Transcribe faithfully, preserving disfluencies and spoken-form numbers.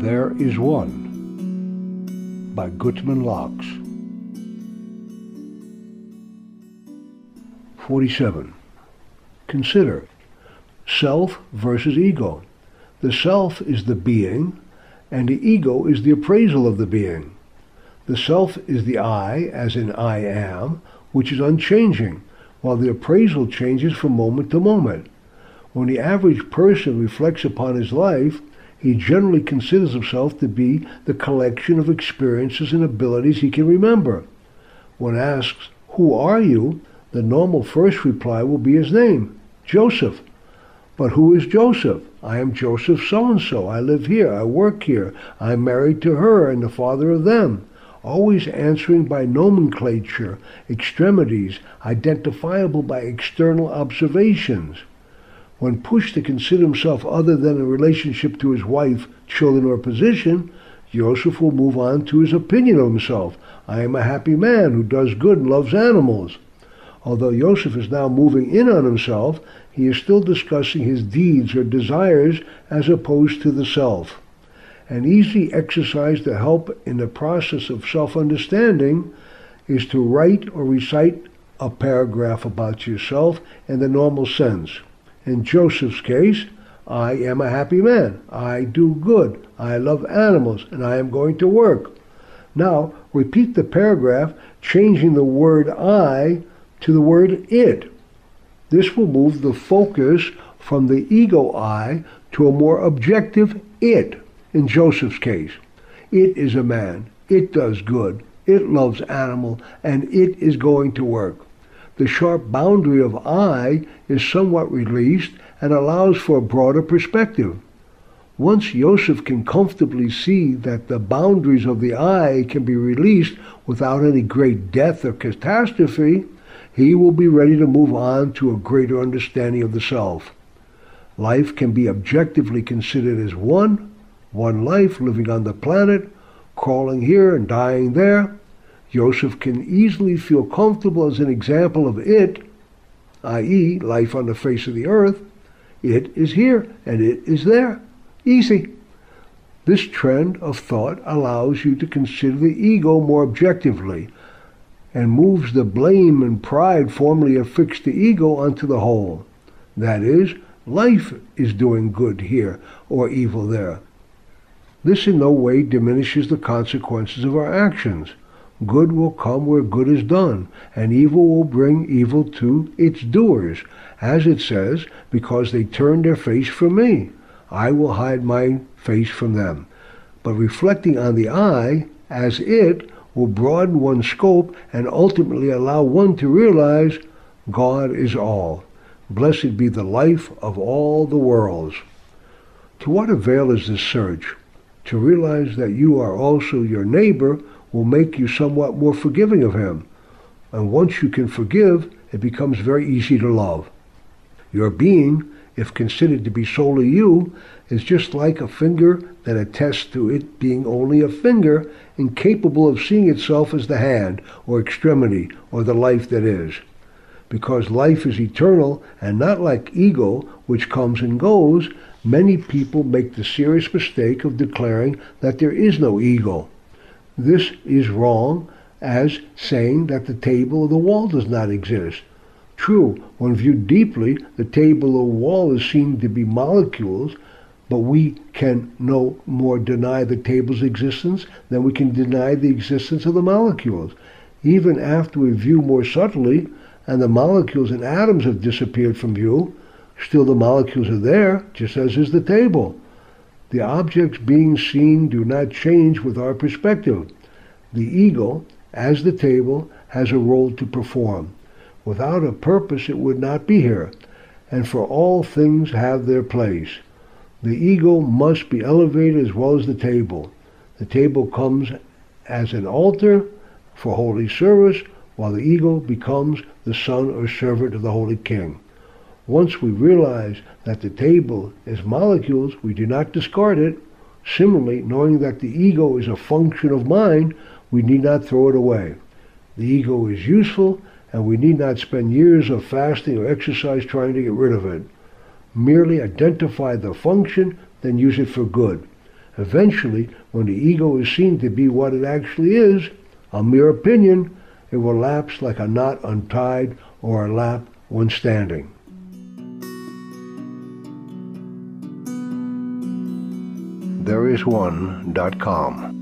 There Is One by Gutman Locks. forty-seven. Consider self versus ego. The self is the being, and the ego is the appraisal of the being. The self is the I, as in I am, which is unchanging, while the appraisal changes from moment to moment. When the average person reflects upon his life, he generally considers himself to be the collection of experiences and abilities he can remember. When asked, "Who are you?" the normal first reply will be his name, Joseph. But who is Joseph? I am Joseph so-and-so. I live here. I work here. I am married to her and the father of them. Always answering by nomenclature, extremities, identifiable by external observations. When pushed to consider himself other than in relationship to his wife, children, or position, Joseph will move on to his opinion of himself. I am a happy man who does good and loves animals. Although Joseph is now moving in on himself, he is still discussing his deeds or desires as opposed to the self. An easy exercise to help in the process of self-understanding is to write or recite a paragraph about yourself in the normal sense. In Joseph's case, I am a happy man, I do good, I love animals, and I am going to work. Now, repeat the paragraph, changing the word I to the word it. This will move the focus from the ego I to a more objective it. In Joseph's case, it is a man, it does good, it loves animal, and it is going to work. The sharp boundary of I is somewhat released and allows for a broader perspective. Once Joseph can comfortably see that the boundaries of the I can be released without any great death or catastrophe, he will be ready to move on to a greater understanding of the self. Life can be objectively considered as one, one life living on the planet, crawling here and dying there. Joseph can easily feel comfortable as an example of it, that is life on the face of the earth. It is here and it is there. Easy. This trend of thought allows you to consider the ego more objectively, and moves the blame and pride formerly affixed to ego onto the whole. That is, life is doing good here or evil there. This in no way diminishes the consequences of our actions. Good will come where good is done, and evil will bring evil to its doers, as it says, because they turned their face from me, I will hide my face from them. But reflecting on the I as it will broaden one's scope and ultimately allow one to realize God is all. Blessed be the life of all the worlds. To what avail is this search? To realize that you are also your neighbor will make you somewhat more forgiving of him. And once you can forgive, it becomes very easy to love. Your being, if considered to be solely you, is just like a finger that attests to it being only a finger, incapable of seeing itself as the hand, or extremity, or the life that is. Because life is eternal, and not like ego, which comes and goes, many people make the serious mistake of declaring that there is no ego. This is wrong, as saying that the table or the wall does not exist. True, when viewed deeply, the table or wall is seen to be molecules, but we can no more deny the table's existence than we can deny the existence of the molecules. Even after we view more subtly, and the molecules and atoms have disappeared from view, still the molecules are there, just as is the table. The objects being seen do not change with our perspective. The ego, as the table, has a role to perform. Without a purpose it would not be here, and for all things have their place. The ego must be elevated as well as the table. The table comes as an altar for holy service, while the ego becomes the son or servant of the holy king. Once we realize that the table is molecules, we do not discard it. Similarly, knowing that the ego is a function of mind, we need not throw it away. The ego is useful, and we need not spend years of fasting or exercise trying to get rid of it. Merely identify the function, then use it for good. Eventually, when the ego is seen to be what it actually is, a mere opinion, it will lapse like a knot untied or a lap when standing. there is one dot com